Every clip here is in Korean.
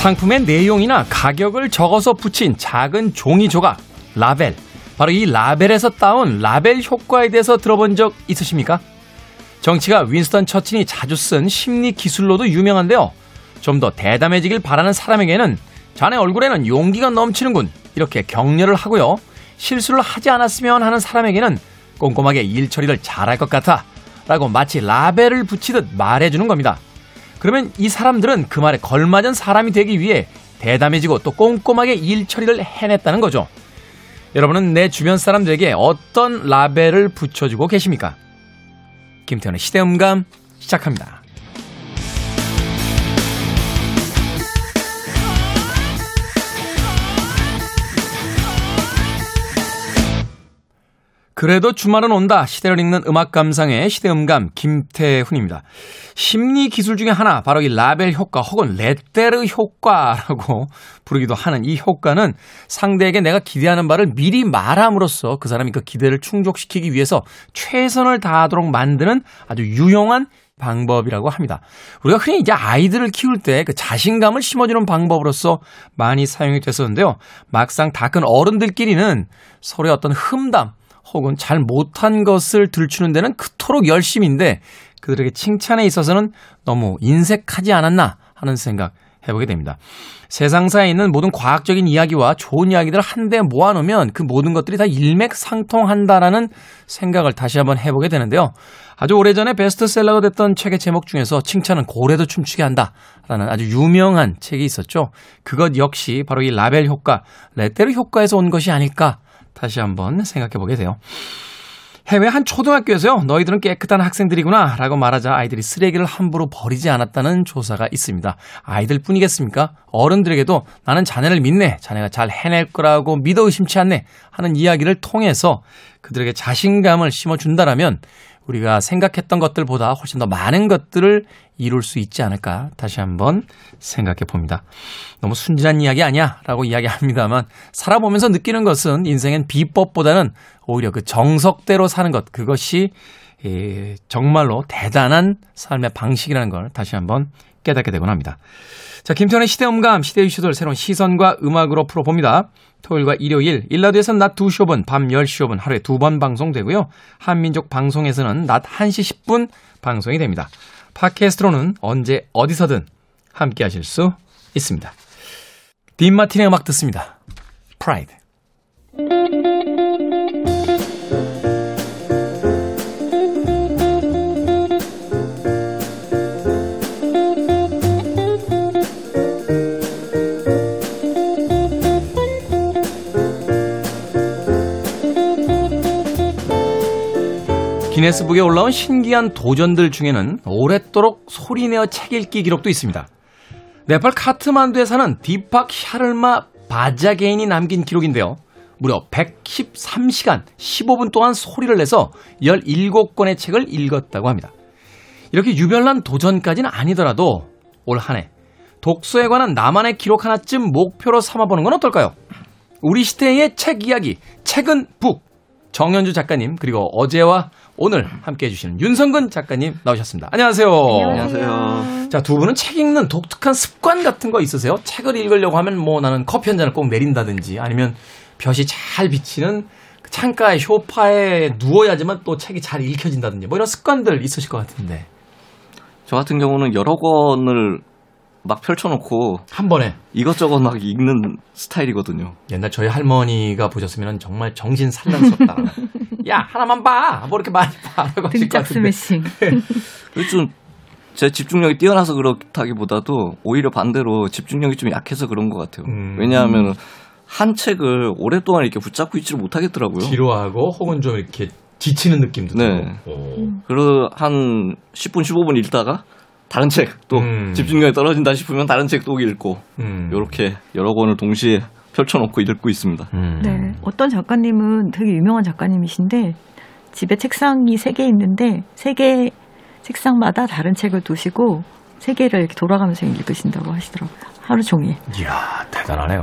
상품의 내용이나 가격을 적어서 붙인 작은 종이 조각, 라벨. 바로 이 라벨에서 따온 라벨 효과에 대해서 들어본 적 있으십니까? 정치가 윈스턴 처칠이 자주 쓴 심리 기술로도 유명한데요. 좀 더 대담해지길 바라는 사람에게는 자네 얼굴에는 용기가 넘치는군, 이렇게 격려를 하고요. 실수를 하지 않았으면 하는 사람에게는 꼼꼼하게 일 처리를 잘할 것 같아 라고 마치 라벨을 붙이듯 말해주는 겁니다. 그러면 이 사람들은 그 말에 걸맞은 사람이 되기 위해 대담해지고 또 꼼꼼하게 일 처리를 해냈다는 거죠. 여러분은 내 주변 사람들에게 어떤 라벨을 붙여주고 계십니까? 김태현의 시대음감 시작합니다. 그래도 주말은 온다. 시대를 읽는 음악 감상의 시대음감 김태훈입니다. 심리 기술 중에 하나, 바로 이 라벨 효과 혹은 레테르 효과라고 부르기도 하는 이 효과는 상대에게 내가 기대하는 바를 미리 말함으로써 그 사람이 그 기대를 충족시키기 위해서 최선을 다하도록 만드는 아주 유용한 방법이라고 합니다. 우리가 흔히 이제 아이들을 키울 때 그 자신감을 심어주는 방법으로서 많이 사용이 됐었는데요. 막상 다 큰 어른들끼리는 서로의 어떤 흠담 혹은 잘 못한 것을 들추는 데는 그토록 열심인데 그들에게 칭찬에 있어서는 너무 인색하지 않았나 하는 생각 해보게 됩니다. 세상사에 있는 모든 과학적인 이야기와 좋은 이야기들을 한데 모아놓으면 그 모든 것들이 다 일맥상통한다라는 생각을 다시 한번 해보게 되는데요. 아주 오래전에 베스트셀러가 됐던 책의 제목 중에서 칭찬은 고래도 춤추게 한다라는 아주 유명한 책이 있었죠. 그것 역시 바로 이 라벨 효과, 레테르 효과에서 온 것이 아닐까 다시 한번 생각해보게 돼요. 해외 한 초등학교에서요, 너희들은 깨끗한 학생들이구나 라고 말하자 아이들이 쓰레기를 함부로 버리지 않았다는 조사가 있습니다. 아이들 뿐이겠습니까? 어른들에게도 나는 자네를 믿네, 자네가 잘 해낼 거라고 믿어 의심치 않네 하는 이야기를 통해서 그들에게 자신감을 심어준다라면 우리가 생각했던 것들보다 훨씬 더 많은 것들을 이룰 수 있지 않을까 다시 한번 생각해 봅니다. 너무 순진한 이야기 아니야 라고 이야기합니다만 살아보면서 느끼는 것은 인생엔 비법보다는 오히려 그 정석대로 사는 것, 그것이 정말로 대단한 삶의 방식이라는 걸 다시 한번 깨닫게 되곤 합니다. 자, 김태현의 시대음감, 시대의 이슈들 새로운 시선과 음악으로 풀어봅니다. 토요일과 일요일, 일라디오에서는 낮 2시 5분, 밤 10시 5분 하루에 두 번 방송되고요. 한민족 방송에서는 낮 1시 10분 방송이 됩니다. 팟캐스트로는 언제 어디서든 함께 하실 수 있습니다. 딘 마틴의 음악 듣습니다. 프라이드. 기네스북에 올라온 신기한 도전들 중에는 오랫도록 소리내어 책 읽기 기록도 있습니다. 네팔 카트만두에 사는 디팍 샤를마 바자게인이 남긴 기록인데요. 무려 113시간 15분 동안 소리를 내서 17권의 책을 읽었다고 합니다. 이렇게 유별난 도전까지는 아니더라도 올 한 해 독서에 관한 나만의 기록 하나쯤 목표로 삼아보는 건 어떨까요? 우리 시대의 책 이야기, 책은 북. 정현주 작가님, 그리고 어제와 오늘 함께해 주시는 윤성근 작가님 나오셨습니다. 안녕하세요. 안녕하세요. 자, 두 분은 책 읽는 독특한 습관 같은 거 있으세요? 책을 읽으려고 하면 뭐 나는 커피 한 잔을 꼭 내린다든지, 아니면 볕이 잘 비치는 창가에 소파에 누워야지만 또 책이 잘 읽혀진다든지, 뭐 이런 습관들 있으실 것 같은데. 저 같은 경우는 여러 권을 막 펼쳐놓고 한 번에 이것저것 막 읽는 스타일이거든요. 옛날 저희 할머니가 보셨으면 정말 정신 산란스럽다. 야, 하나만 봐. 뭐 이렇게 많이 봐라고 하실 것 같은데. 스매싱. 좀 제 집중력이 뛰어나서 그렇다기보다도 오히려 반대로 집중력이 좀 약해서 그런 것 같아요. 왜냐하면 한 책을 오랫동안 이렇게 붙잡고 있지를 못하겠더라고요. 지루하고 혹은 좀 이렇게 지치는 느낌도 들고. 네. 그래서 한 10분 15분 읽다가 다른 책, 또 집중력이 떨어진다 싶으면 다른 책 또 읽고 이렇게 여러 권을 동시에 펼쳐놓고 읽고 있습니다. 네, 어떤 작가님은 되게 유명한 작가님이신데 집에 책상이 3개 있는데 3개 책상마다 다른 책을 두시고 3개를 이렇게 돌아가면서 읽으신다고 하시더라고요. 하루 종일. 이야, 대단하네요.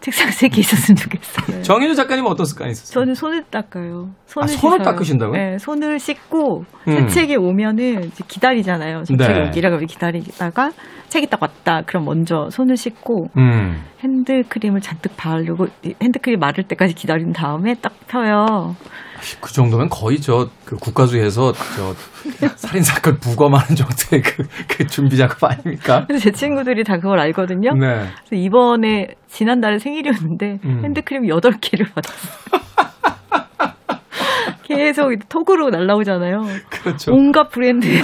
책상 3개 있었으면 좋겠어요. 정현주 작가님은 어떤 습관이 있었어요? 저는 손을 닦아요. 손을 씻어요. 닦으신다고요? 네, 손을 씻고 제 책이 오면은 기다리잖아요. 제 책이 오기라고 기다리다가 책이 딱 왔다. 그럼 먼저 손을 씻고 핸드크림을 잔뜩 바르고 핸드크림 마를 때까지 기다린 다음에 딱 펴요. 그 정도면 거의 그 국가수에서 살인사건 부검하는 정도의 그 준비 작업 아닙니까? 근데 제 친구들이 다 그걸 알거든요. 네. 그래서 이번에 지난달에 생일이었는데 핸드크림 8개를 받았어요. 계속 톡으로 날라오잖아요. 그렇죠. 온갖 브랜드에.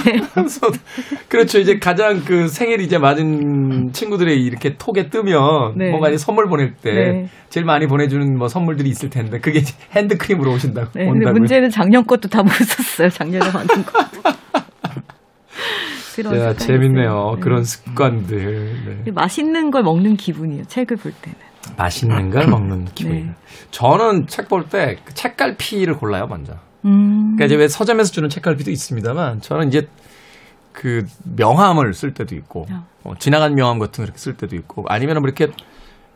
그렇죠. 이제 가장 생일 이제 맞은 친구들의 이렇게 톡에 뜨면 네. 뭔가 이제 선물 보낼 때 네. 제일 많이 보내주는 뭐 선물들이 있을 텐데 그게 이제 핸드크림으로 오신다고. 네. 근데 문제는 작년 것도 다 못 썼어요. 작년에 받은 것도. 야, 재밌네요. 네. 그런 습관들. 네. 맛있는 걸 먹는 기분이에요. 책을 볼 때는. 맛있는 걸 먹는 기분이에요. 네. 저는 책 볼 때 책갈피를 골라요, 먼저. 그러니까 이제 왜 서점에서 주는 책갈피도 있습니다만, 저는 이제 그 명함을 쓸 때도 있고, 지나간 명함 같은 거 이렇게 쓸 때도 있고, 아니면 뭐 이렇게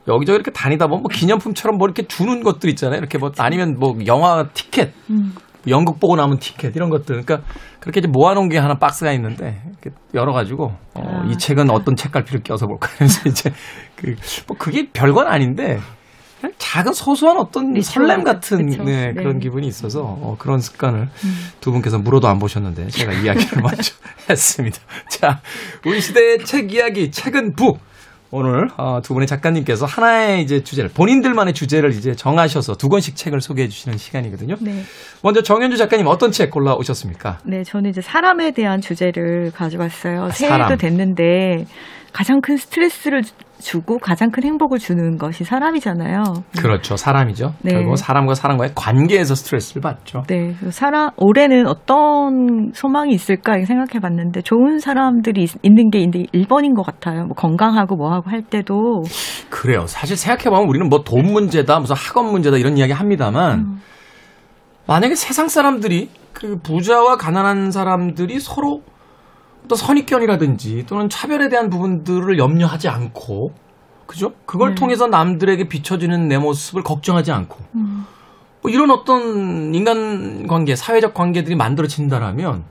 여기저기 이렇게 다니다 보면 뭐 기념품처럼 뭐 이렇게 주는 것들 있잖아요. 이렇게 뭐 아니면 뭐 영화 티켓. 연극 보고 남은 티켓 이런 것들 그러니까 그렇게 이제 모아놓은 게 하나 박스가 있는데 열어가지고 이 책은 어떤 책갈피를 껴서 볼까 해서 이제 뭐 그게 별건 아닌데 그냥 작은 소소한 어떤 미션, 설렘 같은 네, 그런 기분이 있어서 그런 습관을 두 분께서 물어도 안 보셨는데 제가 이야기를 먼저 했습니다. 자, 우리 시대의 책 이야기 책은 북. 오늘 두 분의 작가님께서 하나의 이제 주제를 본인들만의 주제를 이제 정하셔서 두 권씩 책을 소개해 주시는 시간이거든요. 네. 먼저 정현주 작가님 어떤 책 골라 오셨습니까? 네, 저는 이제 사람에 대한 주제를 가져왔어요. 새해도 됐는데 가장 큰 스트레스를 주고 가장 큰 행복을 주는 것이 사람이잖아요. 그렇죠, 사람이죠. 네. 결국 사람과 사람과의 관계에서 스트레스를 받죠. 네, 사람 올해는 어떤 소망이 있을까 생각해봤는데 좋은 사람들이 있는 게 1번인 것 같아요. 뭐 건강하고 뭐하고 할 때도 그래요. 사실 생각해보면 우리는 뭐 돈 문제다, 무슨 학업 문제다 이런 이야기 합니다만 만약에 세상 사람들이 그 부자와 가난한 사람들이 서로 또 선입견이라든지 또는 차별에 대한 부분들을 염려하지 않고 그죠? 그걸 통해서 남들에게 비춰지는 내 모습을 걱정하지 않고 뭐 이런 어떤 인간관계, 사회적 관계들이 만들어진다라면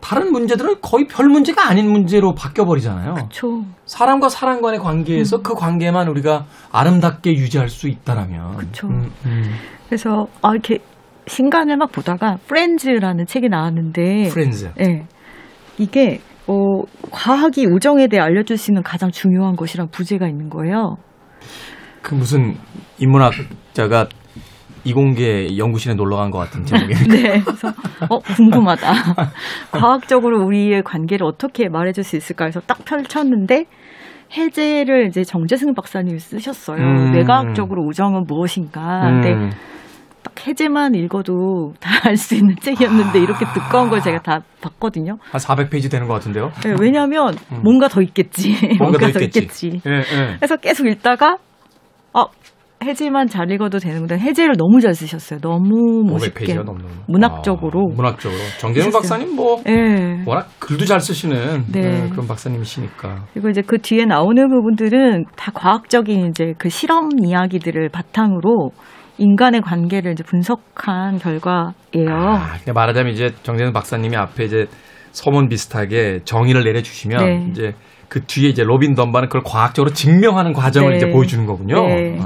다른 문제들은 거의 별 문제가 아닌 문제로 바뀌어버리잖아요. 그쵸. 사람과 사람 간의 관계에서 그 관계만 우리가 아름답게 유지할 수 있다라면 그쵸. 그래서 이렇게 신간을 막 보다가 프렌즈라는 책이 나왔는데 프렌즈. 네. 이게 과학이 우정에 대해 알려줄 수 있는 가장 중요한 것이란 부제가 있는 거예요. 그 무슨 인문학자가 이공계 연구실에 놀러 간 것 같은 제목이니까. 네, 그래서 궁금하다. 과학적으로 우리의 관계를 어떻게 말해줄 수 있을까 해서 딱 펼쳤는데 해제를 이제 정재승 박사님이 쓰셨어요. 뇌과학적으로 우정은 무엇인가. 근데 딱 해제만 읽어도 다 알 수 있는 책이었는데 이렇게 두꺼운 걸 제가 다 봤거든요. 한 400페이지 되는 것 같은데요? 네, 왜냐하면 뭔가 더 있겠지. 뭔가 더 있겠지. 예, 예. 그래서 계속 읽다가 해제만 잘 읽어도 되는데 해제를 너무 잘 쓰셨어요. 너무 멋있게. 500페이지요, 너무. 문학적으로. 문학적으로. 정재영 박사님 네. 워낙 글도 잘 쓰시는 네. 네, 그런 박사님이시니까. 그리고 이제 그 뒤에 나오는 부분들은 다 과학적인 이제 그 실험 이야기들을 바탕으로 인간의 관계를 이제 분석한 결과예요. 그러니까 말하자면 이제 정재승 박사님이 앞에 이제 서문 비슷하게 정의를 내려주시면 네. 이제 그 뒤에 이제 로빈 던바는 그걸 과학적으로 증명하는 과정을 네. 이제 보여주는 거군요. 네.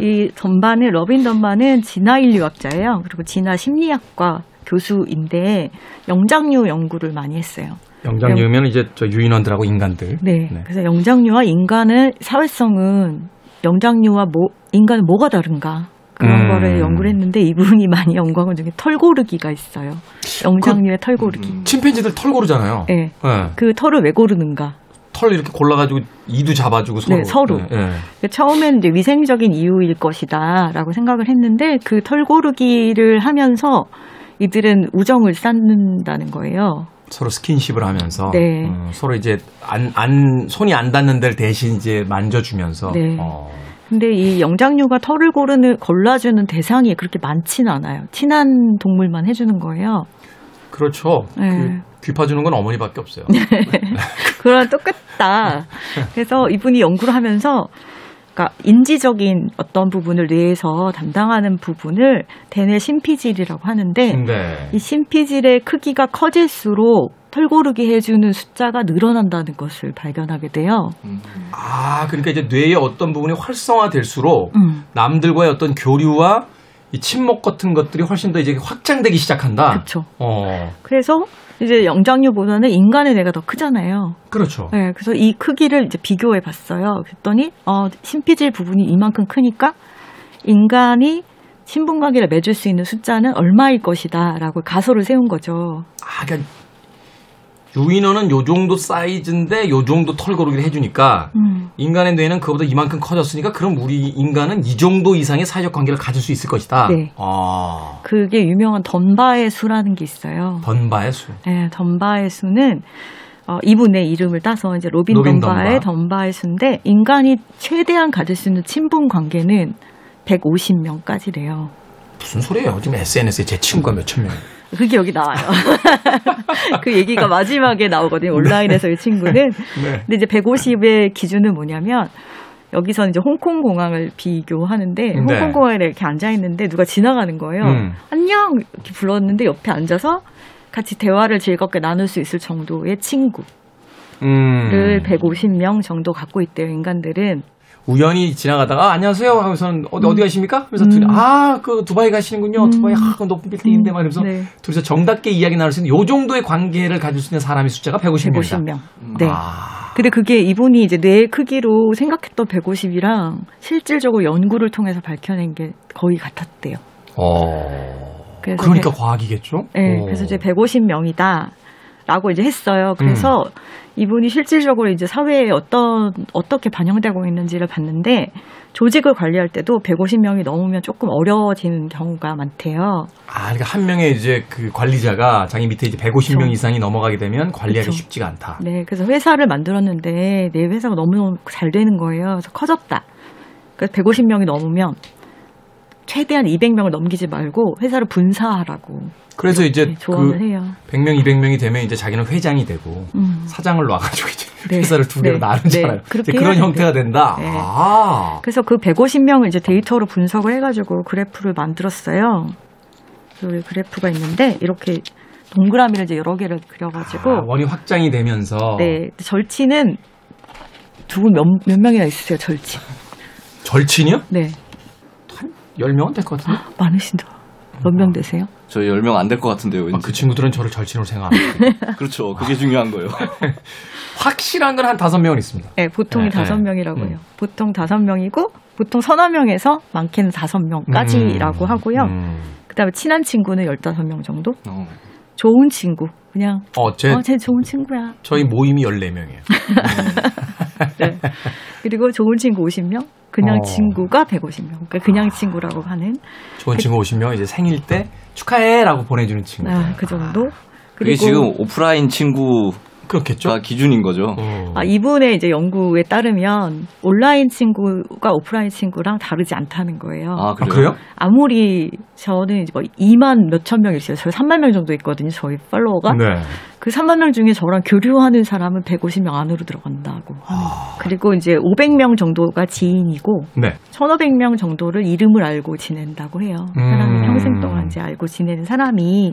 이 던바는 로빈 던바는 진화 인류학자예요. 그리고 진화 심리학과 교수인데 영장류 연구를 많이 했어요. 영장류면 이제 저 유인원들하고 인간들. 네. 네. 그래서 영장류와 인간의 사회성은 영장류와 인간은 뭐가 다른가? 그런 거를 연구를 했는데 이분이 많이 연구한 중에 털고르기가 있어요. 영장류의 털고르기. 침팬지들 털고르잖아요. 네. 네. 그 털을 왜 고르는가? 털 이렇게 골라가지고 이도 잡아주고 서로. 네, 서로. 네. 네. 처음엔 이제 위생적인 이유일 것이다라고 생각을 했는데 그 털고르기를 하면서 이들은 우정을 쌓는다는 거예요. 서로 스킨십을 하면서 네. 서로 이제 손이 안 닿는 데를 대신 이제 만져주면서. 네. 근데 이 영장류가 털을 골라주는 대상이 그렇게 많지는 않아요. 친한 동물만 해주는 거예요. 그렇죠. 네. 귀 파주는 건 어머니밖에 없어요. 네. 그거랑 똑같다. 그래서 이분이 연구를 하면서 그러니까 인지적인 어떤 부분을 뇌에서 담당하는 부분을 대뇌 신피질이라고 하는데 네. 이 신피질의 크기가 커질수록 털고르기 해주는 숫자가 늘어난다는 것을 발견하게 돼요. 아, 그러니까 이제 뇌의 어떤 부분이 활성화될수록 남들과의 어떤 교류와 이 침묵 같은 것들이 훨씬 더 이제 확장되기 시작한다. 그렇죠. 그래서 이제 영장류보다는 인간의 뇌가 더 크잖아요. 그렇죠. 네, 그래서 이 크기를 이제 비교해 봤어요. 그랬더니 신피질 부분이 이만큼 크니까 인간이 친분관계를 맺을 수 있는 숫자는 얼마일 것이다라고 가설을 세운 거죠. 아, 그러니까 유인원은 요 정도 사이즈인데 요 정도 털고르기를 해주니까 인간의 뇌는 그거보다 이만큼 커졌으니까 그럼 우리 인간은 이 정도 이상의 사회적 관계를 가질 수 있을 것이다. 네. 아. 그게 유명한 던바의 수라는 게 있어요. 던바의 수. 네, 던바의 수는 이분의 이름을 따서 이제 로빈 던바의 던바의 수인데 인간이 최대한 가질 수 있는 친분 관계는 150명까지래요. 무슨 소리예요? 지금 SNS에 제 친구가 몇천 명. 그게 여기 나와요. 그 얘기가 마지막에 나오거든요. 온라인에서 네. 이 친구는. 네. 근데 이제 150의 기준은 뭐냐면 여기서 이제 홍콩 공항을 비교하는데 홍콩 네. 공항에 이렇게 앉아 있는데 누가 지나가는 거예요. 안녕 이렇게 불렀는데 옆에 앉아서 같이 대화를 즐겁게 나눌 수 있을 정도의 친구를 150명 정도 갖고 있대요. 인간들은. 우연히 지나가다가 안녕하세요 하면서는 어디 가십니까? 하면서 둘이 그 두바이 가시는군요. 두바이 높은 빌딩인데 막 이러면서 네. 둘이서 정답게 이야기 나눌 수 있는 요 정도의 관계를 가질 수 있는 사람의 숫자가 150명이다. 네. 근데 그게 이분이 이제 뇌의 크기로 생각했던 150이랑 실질적으로 연구를 통해서 밝혀낸 게 거의 같았대요. 그러니까 과학이겠죠? 네. 그래서 이제 150명이다. 라고 이제 했어요. 그래서 이분이 실질적으로 이제 사회에 어떻게 반영되고 있는지를 봤는데 조직을 관리할 때도 150명이 넘으면 조금 어려워지는 경우가 많대요. 아, 그러니까 한 명의 이제 그 관리자가 자기 밑에 이제 150명 그렇죠. 이상이 넘어가게 되면 관리하기 그렇죠. 쉽지가 않다. 네, 그래서 회사를 만들었는데 내 회사가 너무너무 잘 되는 거예요. 그래서 커졌다. 그래서 150명이 넘으면 최대한 200명을 넘기지 말고 회사를 분사하라고. 그래서 이제 조언을 해요. 100명, 200명이 되면 이제 자기는 회장이 되고 사장을 놔가지고 이제 네. 회사를 두 개로 네. 나누잖아요. 네. 그런 형태가 된다. 네. 아. 그래서 그 150명을 이제 데이터로 분석을 해가지고 그래프를 만들었어요. 여기 그래프가 있는데 이렇게 동그라미를 이제 여러 개를 그려가지고 원이 확장이 되면서. 네, 절친은 두 분 몇 명이나 있으세요, 절친? 절친이요? 네. 10명은 될 것 같은데? 많으신다. 몇 명 되세요? 저 10명 안 될 것 같은데요. 왠지. 그 친구들은 저를 절친으로 생각 안 해요. 그렇죠. 그게 중요한 거예요. 확실한 건 한 5명은 있습니다. 네, 보통이 5명이라고 해요. 보통 5명이고 보통 서너 명에서 많게는 5명까지라고 하고요. 그다음에 친한 친구는 15명 정도. 좋은 친구. 그냥 제 좋은 친구야. 저희 모임이 14명이에요. 네. 그리고 좋은 친구 50명. 그냥 친구가 150명. 그러니까 그냥 친구라고 하는. 좋은 친구 50명 이제 생일 때 축하해라고 보내주는 친구. 아, 그 정도. 그게 지금 오프라인 친구 그렇겠죠? 기준인 거죠. 아, 이분의 이제 연구에 따르면 온라인 친구가 오프라인 친구랑 다르지 않다는 거예요. 아, 그래요? 아무리 저는 이제 2만 몇천 명 있어요. 저희 3만 명 정도 있거든요. 저희 팔로워가. 네. 그 3만 명 중에 저랑 교류하는 사람은 150명 안으로 들어간다고. 그리고 이제 500명 정도가 지인이고, 네. 1,500명 정도를 이름을 알고 지낸다고 해요. 사람이 평생 동안 이제 알고 지내는 사람이.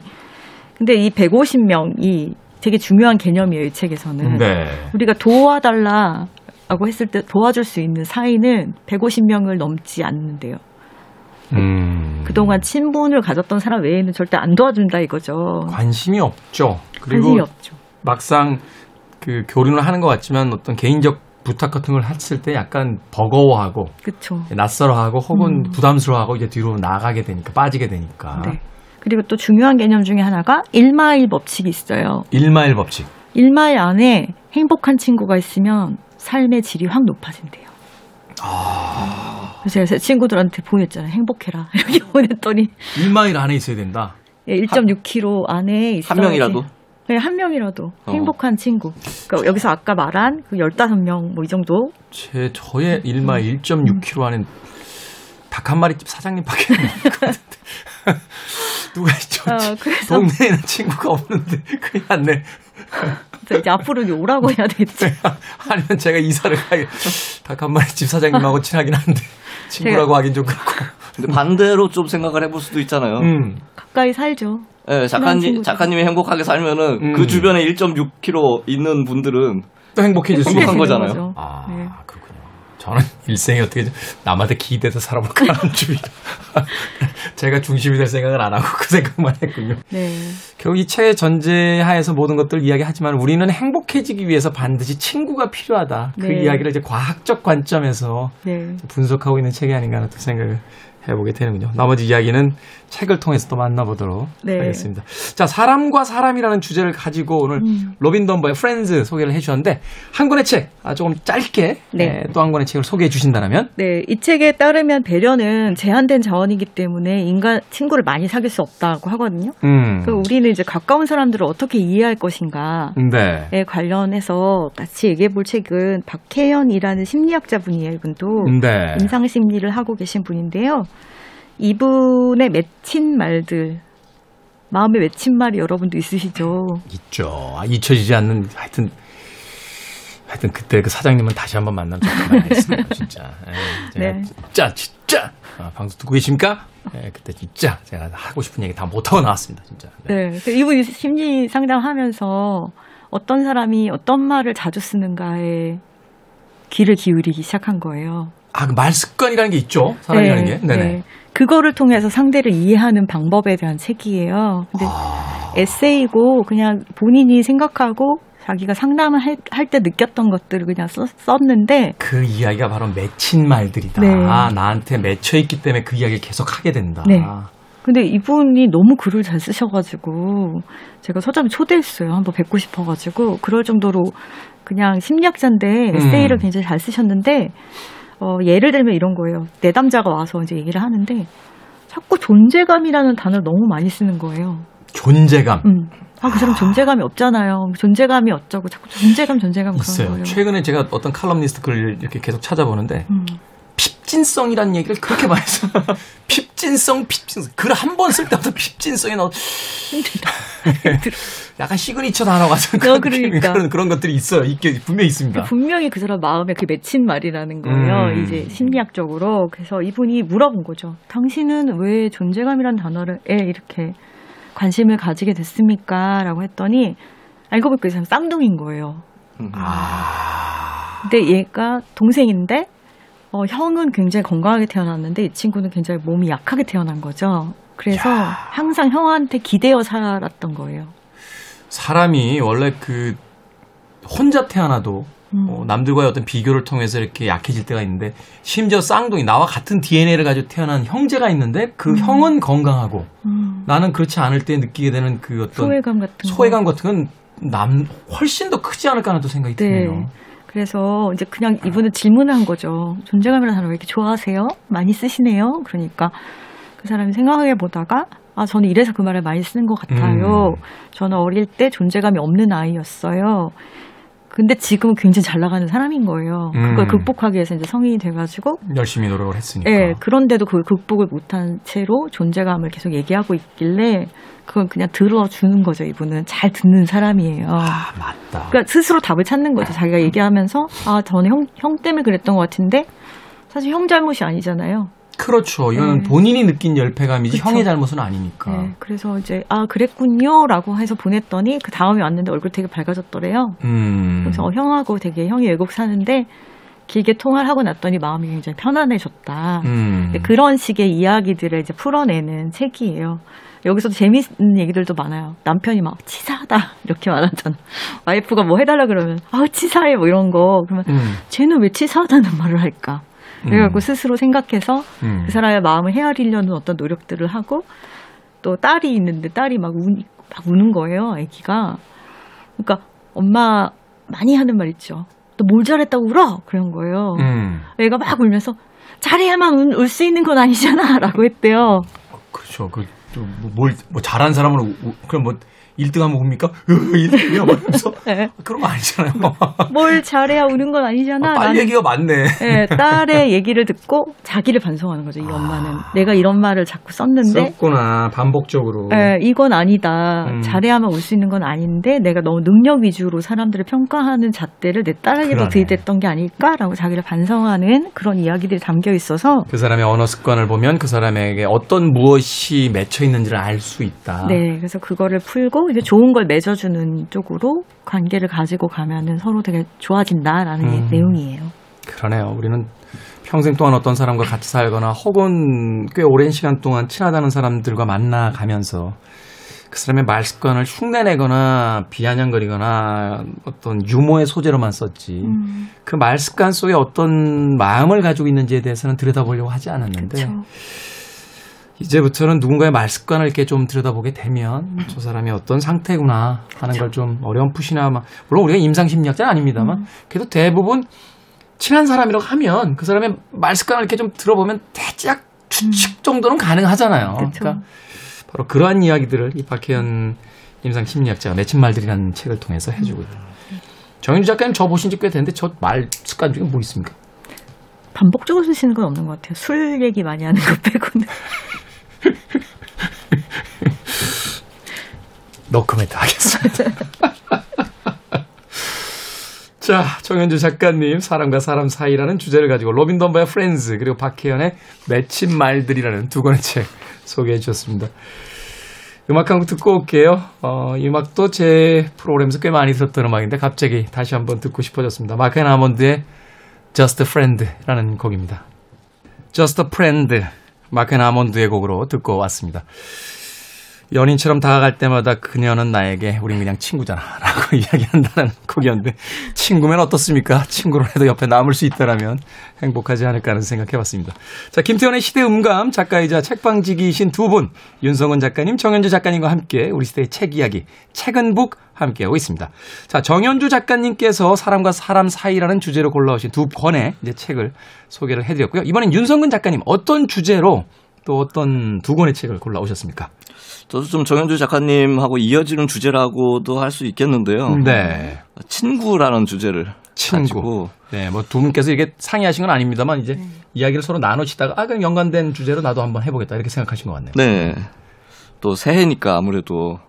근데 이 150명이 되게 중요한 개념이에요, 이 책에서는. 네. 우리가 도와달라고 했을 때 도와줄 수 있는 사이는 150명을 넘지 않는데요. 그동안 친분을 가졌던 사람 외에는 절대 안 도와준다 이거죠. 관심이 없죠. 그리고 관심이 없죠. 막상 그 교류를 하는 것 같지만 어떤 개인적 부탁 같은 걸 했을 때 약간 버거워하고 그쵸. 낯설어하고 혹은 부담스러워하고 이제 뒤로 나가게 되니까 빠지게 되니까. 네. 그리고 또 중요한 개념 중에 하나가 1마일 법칙이 있어요. 1마일 법칙. 1마일 안에 행복한 친구가 있으면 삶의 질이 확 높아진대요. 아. 그래서 제가 친구들한테 보냈잖아요. 행복해라. 이렇게 보냈더니. 1마일 안에 있어야 된다? 예, 1.6km 안에 있어야 한 명이라도? 네, 한 명이라도. 행복한 친구. 그러니까 여기서 아까 말한 그 15명 뭐 이 정도. 저의 1마일 1.6km 안에 닭 한 마리집 사장님밖에 없는 것 같은데. 누가 있죠? 동네에는 친구가 없는데 큰일 났네. 이제 앞으로 오라고 해야 되지. 아니면 제가 이사를 가요. 닭 한 마리 집 사장님하고 친하긴 한데 친구라고 제가... 하긴 좀 그렇고. 근데 반대로 좀 생각을 해볼 수도 있잖아요. 가까이 살죠. 네, 작가님이 행복하게 살면은 그 주변에 1.6km 있는 분들은 또 행복해질 수 있는 거잖아요. 거죠. 아, 네. 그렇군요. 저는 일생에 어떻게 남한테 기대서 살아볼까 하는 주의라 제가 중심이 될 생각을 안 하고 그 생각만 했군요. 네. 결국 이 책의 전제하에서 모든 것들을 이야기하지만 우리는 행복해지기 위해서 반드시 친구가 필요하다. 네. 그 이야기를 이제 과학적 관점에서 네. 분석하고 있는 책이 아닌가 하는 생각을 해보게 되는군요. 나머지 이야기는 책을 통해서 또 만나보도록 네. 하겠습니다. 자, 사람과 사람이라는 주제를 가지고 오늘 로빈 덤버의 프렌즈 소개를 해주셨는데 한 권의 책, 조금 짧게 네. 또 한 권의 책을 소개해 주신다면? 네, 이 책에 따르면 배려는 제한된 자원이기 때문에 인간 친구를 많이 사귈 수 없다고 하거든요. 그래서 우리는 이제 가까운 사람들을 어떻게 이해할 것인가에 네. 관련해서 같이 얘기해 볼 책은 박혜연이라는 심리학자분이에요. 이분도 네. 임상 심리를 하고 계신 분인데요. 이분의 맺힌 말들, 마음에 맺힌 말이 여러분도 있으시죠? 있죠. 잊혀지지 않는, 하여튼 그때 그 사장님은 다시 한번 만나면 정말 많이 했습니다. 진짜. 네. 진짜. 방송 듣고 계십니까? 네, 그때 진짜 제가 하고 싶은 얘기 다 못하고 나왔습니다. 진짜. 네. 네, 이분이 심리 상담하면서 어떤 사람이 어떤 말을 자주 쓰는가에 귀를 기울이기 시작한 거예요. 아, 그 말 습관이라는 게 있죠. 사람이라는 네, 게. 네네. 네. 그거를 통해서 상대를 이해하는 방법에 대한 책이에요. 근데 에세이고 그냥 본인이 생각하고 자기가 상담을 할 때 느꼈던 것들을 그냥 썼는데 그 이야기가 바로 맺힌 말들이다. 네. 아, 나한테 맺혀 있기 때문에 그 이야기를 계속 하게 된다. 네. 근데 이분이 너무 글을 잘 쓰셔가지고 제가 서점에 초대했어요. 한번 뵙고 싶어가지고 그럴 정도로 그냥 심리학자인데 에세이를 굉장히 잘 쓰셨는데 예를 들면 이런 거예요. 내담자가 와서 이제 얘기를 하는데 자꾸 존재감이라는 단어를 너무 많이 쓰는 거예요. 존재감. 아, 그 사람 존재감이 없잖아요. 존재감이 어쩌고 자꾸 존재감 있어요. 그런 거예요. 최근에 제가 어떤 칼럼니스트 글을 이렇게 계속 찾아보는데 핍진성이라는 얘기를 그렇게 많이 써요. 핍진성. 글 한 번 쓸 때부터 핍진성이 나오고 힘들다. 약간 시그니처 단어 같은 그러니까. 그런 것들이 있어요. 분명히 있습니다. 분명히 그 사람 마음에 그 맺힌 말이라는 거예요. 이제 심리학적으로. 그래서 이분이 물어본 거죠. 당신은 왜 존재감이라는 단어를 이렇게 관심을 가지게 됐습니까? 라고 했더니 알고 보니까 이 사람 쌍둥이인 거예요. 근데 얘가 동생인데 형은 굉장히 건강하게 태어났는데 이 친구는 굉장히 몸이 약하게 태어난 거죠. 그래서 항상 형한테 기대어 살았던 거예요. 사람이 원래 그 혼자 태어나도 남들과의 어떤 비교를 통해서 이렇게 약해질 때가 있는데 심지어 쌍둥이, 나와 같은 DNA를 가지고 태어난 형제가 있는데 그 형은 건강하고 나는 그렇지 않을 때 느끼게 되는 그 어떤 소외감 같은 건 훨씬 더 크지 않을까 하는 또 생각이 드네요. 그래서 이제 그냥 이분은 질문을 한 거죠. 존재감이라는 단어 왜 이렇게 좋아하세요? 많이 쓰시네요. 그러니까 그 사람이 생각해 보다가 저는 이래서 그 말을 많이 쓰는 것 같아요. 저는 어릴 때 존재감이 없는 아이였어요. 근데 지금은 굉장히 잘 나가는 사람인 거예요. 그걸 극복하기 위해서 이제 성인이 돼가지고 열심히 노력을 했으니까. 네, 그런데도 그걸 극복을 못한 채로 존재감을 계속 얘기하고 있길래 그건 그냥 들어주는 거죠. 이분은 잘 듣는 사람이에요. 아, 맞다. 그러니까 스스로 답을 찾는 거죠. 자기가 얘기하면서 저는 형 때문에 그랬던 것 같은데 사실 형 잘못이 아니잖아요. 그렇죠. 이거는 본인이 느낀 열패감이지 그쵸? 형의 잘못은 아니니까. 네, 그래서 이제 그랬군요라고 해서 보냈더니 그 다음에 왔는데 얼굴 되게 밝아졌더래요. 그래서 형하고 되게 형이 외국 사는데 길게 통화를 하고 났더니 마음이 굉장히 편안해졌다. 그런 식의 이야기들을 이제 풀어내는 책이에요. 여기서도 재미있는 얘기들도 많아요. 남편이 막 치사하다 이렇게 말하잖아. 와이프가 뭐 해달라 그러면 치사해 뭐 이런 거. 그러면 쟤는 왜 치사하다는 말을 할까? 그래갖고 스스로 생각해서 그 사람의 마음을 헤아리려는 어떤 노력들을 하고 또 딸이 있는데 딸이 막 우는 거예요, 아기가. 그러니까 엄마 많이 하는 말 있죠. 너 뭘 잘했다고 울어? 그런 거예요. 애가 막 울면서 잘해야만 울 수 있는 건 아니잖아 라고 했대요. 그렇죠. 그 뭘 잘한 사람으로 그럼 1등하면 옵니까? 1등이야? 말면서 네. 그런 거 아니잖아요. 뭘 잘해야 우는 건 아니잖아. 아, 딸 얘기가 많네. 네, 딸의 얘기를 듣고 자기를 반성하는 거죠. 이 엄마는 내가 이런 말을 자꾸 썼는데 썼구나. 반복적으로. 네, 이건 아니다. 잘해야만 올 수 있는 건 아닌데 내가 너무 능력 위주로 사람들을 평가하는 잣대를 내 딸에게도 들이댔던 게 아닐까라고 자기를 반성하는 그런 이야기들이 담겨 있어서 그 사람의 언어 습관을 보면 그 사람에게 어떤 무엇이 맺혀 있는지를 알 수 있다. 네, 그래서 그거를 풀고 이제 좋은 걸 맺어주는 쪽으로 관계를 가지고 가면은 서로 되게 좋아진다라는 내용이에요. 그러네요. 우리는 평생 동안 어떤 사람과 같이 살거나 혹은 꽤 오랜 시간 동안 친하다는 사람들과 만나가면서 그 사람의 말 습관을 흉내내거나 비아냥거리거나 어떤 유머의 소재로만 썼지 그 말 습관 속에 어떤 마음을 가지고 있는지에 대해서는 들여다보려고 하지 않았는데 그쵸. 이제부터는 누군가의 말 습관을 이렇게 좀 들여다보게 되면 저 사람이 어떤 상태구나 하는 걸 좀 어렴풋이나 물론 우리가 임상심리학자는 아닙니다만 그래도 대부분 친한 사람이라고 하면 그 사람의 말 습관을 이렇게 좀 들어보면 대략 추측 정도는 가능하잖아요. 그쵸. 그러니까 바로 그러한 이야기들을 이 박혜연 임상심리학자가 맺힌 말들이라는 책을 통해서 해주고 있다. 정윤주 작가님 저 보신 지 꽤 됐는데 저 말 습관 중에 뭐 있습니까? 반복적으로 쓰시는 건 없는 것 같아요. 술 얘기 많이 하는 거 빼고는. 노 코멘트 하겠습니다. 자, 정현주 작가님 사람과 사람 사이라는 주제를 가지고 로빈 덤바의 프렌즈 그리고 박혜연의 맺힌 말들이라는 두 권의 책 소개해 주셨습니다. 음악 한 곡 듣고 올게요. 이 음악도 제 프로그램에서 꽤 많이 들었던 음악인데 갑자기 다시 한번 듣고 싶어졌습니다. 마크 앤 아몬드의 Just a Friend라는 곡입니다. Just a Friend 마크 앤 아몬드의 곡으로 듣고 왔습니다. 연인처럼 다가갈 때마다 그녀는 나에게 우린 그냥 친구잖아 라고 이야기한다는 곡이었는데 친구면 어떻습니까? 친구로 해도 옆에 남을 수 있다라면 행복하지 않을까 하는 생각해봤습니다. 자, 김태원의 시대음감 작가이자 책방지기이신 두 분 윤성은 작가님, 정현주 작가님과 함께 우리 시대의 책 이야기, 책은 북 함께하고 있습니다. 자, 정현주 작가님께서 사람과 사람 사이라는 주제로 골라오신 두 권의 이제 책을 소개를 해드렸고요. 이번엔 윤성은 작가님 어떤 주제로 또 어떤 두 권의 책을 골라오셨습니까? 저도 좀 정현주 작가님하고 이어지는 주제라고도 할 수 있겠는데요. 네. 친구라는 주제를 가지고. 네, 뭐 두 분께서 이게 상의하신 건 아닙니다만 이제 이야기를 서로 나누시다가 아, 그럼 연관된 주제로 나도 한번 해보겠다 이렇게 생각하신 것 같네요. 네. 또 새해니까 아무래도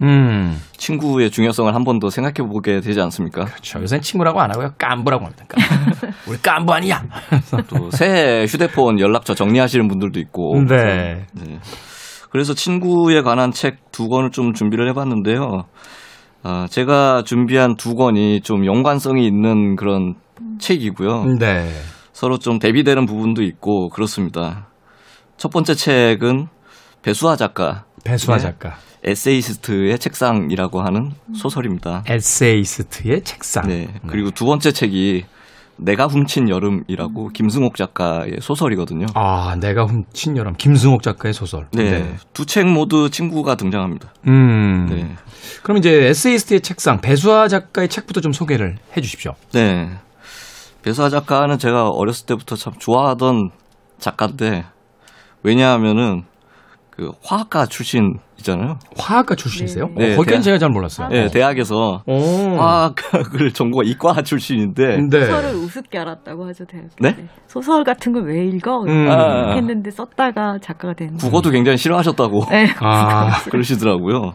친구의 중요성을 한 번 더 생각해보게 되지 않습니까? 그렇죠. 요새는 친구라고 안 하고요. 깐부라고 합니다. 깐부. 우리 깐부 아니야. 또 새해 휴대폰 연락처 정리하시는 분들도 있고. 네. 네. 그래서 친구에 관한 책 두 권을 좀 준비를 해봤는데요. 제가 준비한 두 권이 좀 연관성이 있는 그런 책이고요. 네. 서로 좀 대비되는 부분도 있고 그렇습니다. 첫 번째 책은 배수아 작가. 배수아 작가. 에세이스트의 책상이라고 하는 소설입니다. 에세이스트의 책상. 네. 그리고 두 번째 책이 내가 훔친 여름이라고 김승옥 작가의 소설이거든요. 아, 내가 훔친 여름. 김승옥 작가의 소설. 네. 네. 두 책 모두 친구가 등장합니다. 네. 그럼 이제 에세이스트의 책상, 배수아 작가의 책부터 좀 소개를 해 주십시오. 네. 배수아 작가는 제가 어렸을 때부터 참 좋아하던 작가인데 왜냐하면은 그 화학과 출신이잖아요. 화학과 출신이세요? 네. 네, 거기는 제가 잘 몰랐어요. 네, 대학에서 화학을 전공과 이과 출신인데 네. 소설을 우습게 알았다고 하죠, 대학. 네? 네. 소설 같은 걸 왜 읽어? 했는데 썼다가 작가가 된. 국어도 굉장히 싫어하셨다고. 네, 그러시더라고요.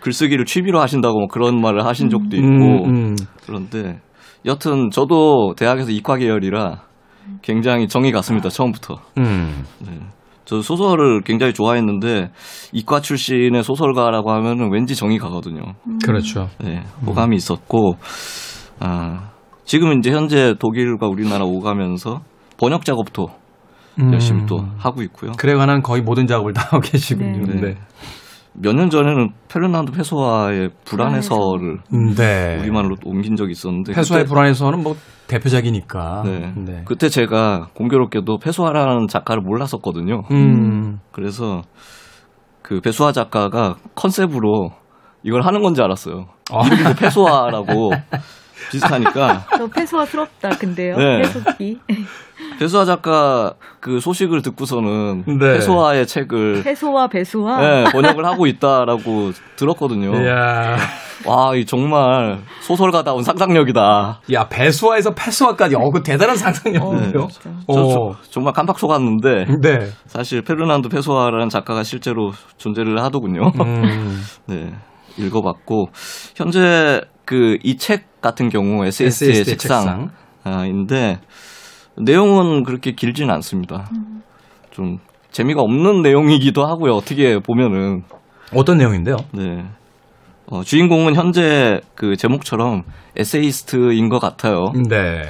글쓰기를 취미로 하신다고 뭐 그런 말을 하신 적도 있고 그런데 여튼 저도 대학에서 이과 계열이라 굉장히 정이 갔습니다 처음부터. 네. 저 소설을 굉장히 좋아했는데 이과 출신의 소설가라고 하면은 왠지 정이 가거든요. 그렇죠. 네, 호감이 있었고 지금은 이제 현재 독일과 우리나라 오가면서 번역 작업도 열심히 또 하고 있고요. 그에 관한 거의 모든 작업을 다 하고 계시군요. 네. 네. 몇 년 전에는 페르난도 페소아의 불안의 서를 네. 우리말로 옮긴 적이 있었는데 페소아의 불안의 서는 뭐 대표작이니까 네. 네. 그때 제가 공교롭게도 페소아라는 작가를 몰랐었거든요. 그래서 그 배수아 작가가 컨셉으로 이걸 하는 건지 알았어요. 이름도 페소아라고 비슷하니까. 저 페소아스럽다, 근데요. 네. 해석이. 배수아 작가 그 소식을 듣고서는 네. 페소아의 책을 페소아 배수아 네, 번역을 하고 있다라고 들었거든요. 이야. 와, 이 정말 소설가다운 상상력이다. 야, 배수아에서 페소아까지 그 대단한 상상력이에요. 네. 정말 깜빡 속았는데 네. 사실 페르난도 페소아라는 작가가 실제로 존재를 하더군요. 네, 읽어봤고 현재 그 이 책 같은 경우 SSD의 책상인데. 내용은 그렇게 길진 않습니다. 좀 재미가 없는 내용이기도 하고요. 어떻게 보면은 어떤 내용인데요? 네, 주인공은 현재 그 제목처럼 에세이스트인 것 같아요. 네.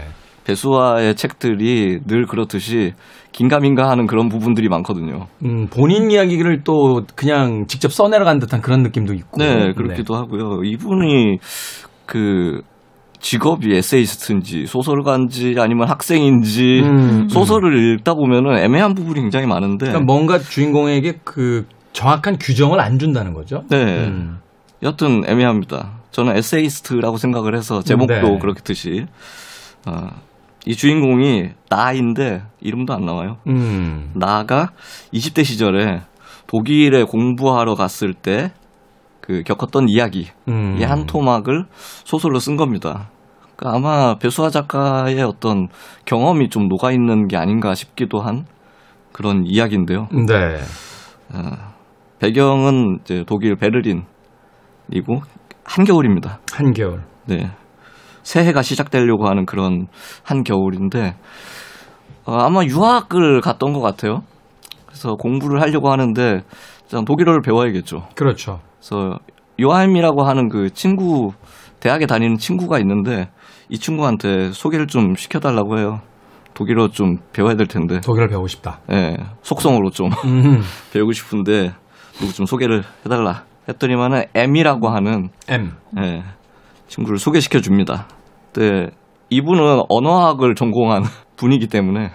배수아의 책들이 늘 그렇듯이 긴가민가 하는 그런 부분들이 많거든요. 본인 이야기를 또 그냥 직접 써내려간 듯한 그런 느낌도 있고. 네, 그렇기도 네. 하고요. 이분이 그 직업이 에세이스트인지 소설가인지 아니면 학생인지 소설을 읽다 보면은 애매한 부분이 굉장히 많은데 그러니까 뭔가 주인공에게 그 정확한 규정을 안 준다는 거죠. 네. 여튼 애매합니다. 저는 에세이스트라고 생각을 해서 제목도 네. 그렇듯이 이 주인공이 나인데 이름도 안 나와요. 나가 20대 시절에 독일에 공부하러 갔을 때 그 겪었던 이야기, 이 한 토막을 소설로 쓴 겁니다. 그러니까 아마 배수아 작가의 어떤 경험이 좀 녹아있는 게 아닌가 싶기도 한 그런 이야기인데요. 네. 배경은 이제 독일 베를린이고 한겨울입니다. 한겨울. 네. 새해가 시작되려고 하는 그런 한겨울인데 아마 유학을 갔던 것 같아요. 그래서 공부를 하려고 하는데 독일어를 배워야겠죠. 그렇죠. 그래서 요하임이라고 하는 그 친구, 대학에 다니는 친구가 있는데 이 친구한테 소개를 좀 시켜달라고 해요. 독일어 좀 배워야 될 텐데. 독일어 배우고 싶다. 예, 속성으로 좀 배우고 싶은데 누구 좀 소개를 해달라 했더니만은 M이라고 하는 예, 친구를 소개시켜 줍니다. 근데 이분은 언어학을 전공한 분이기 때문에.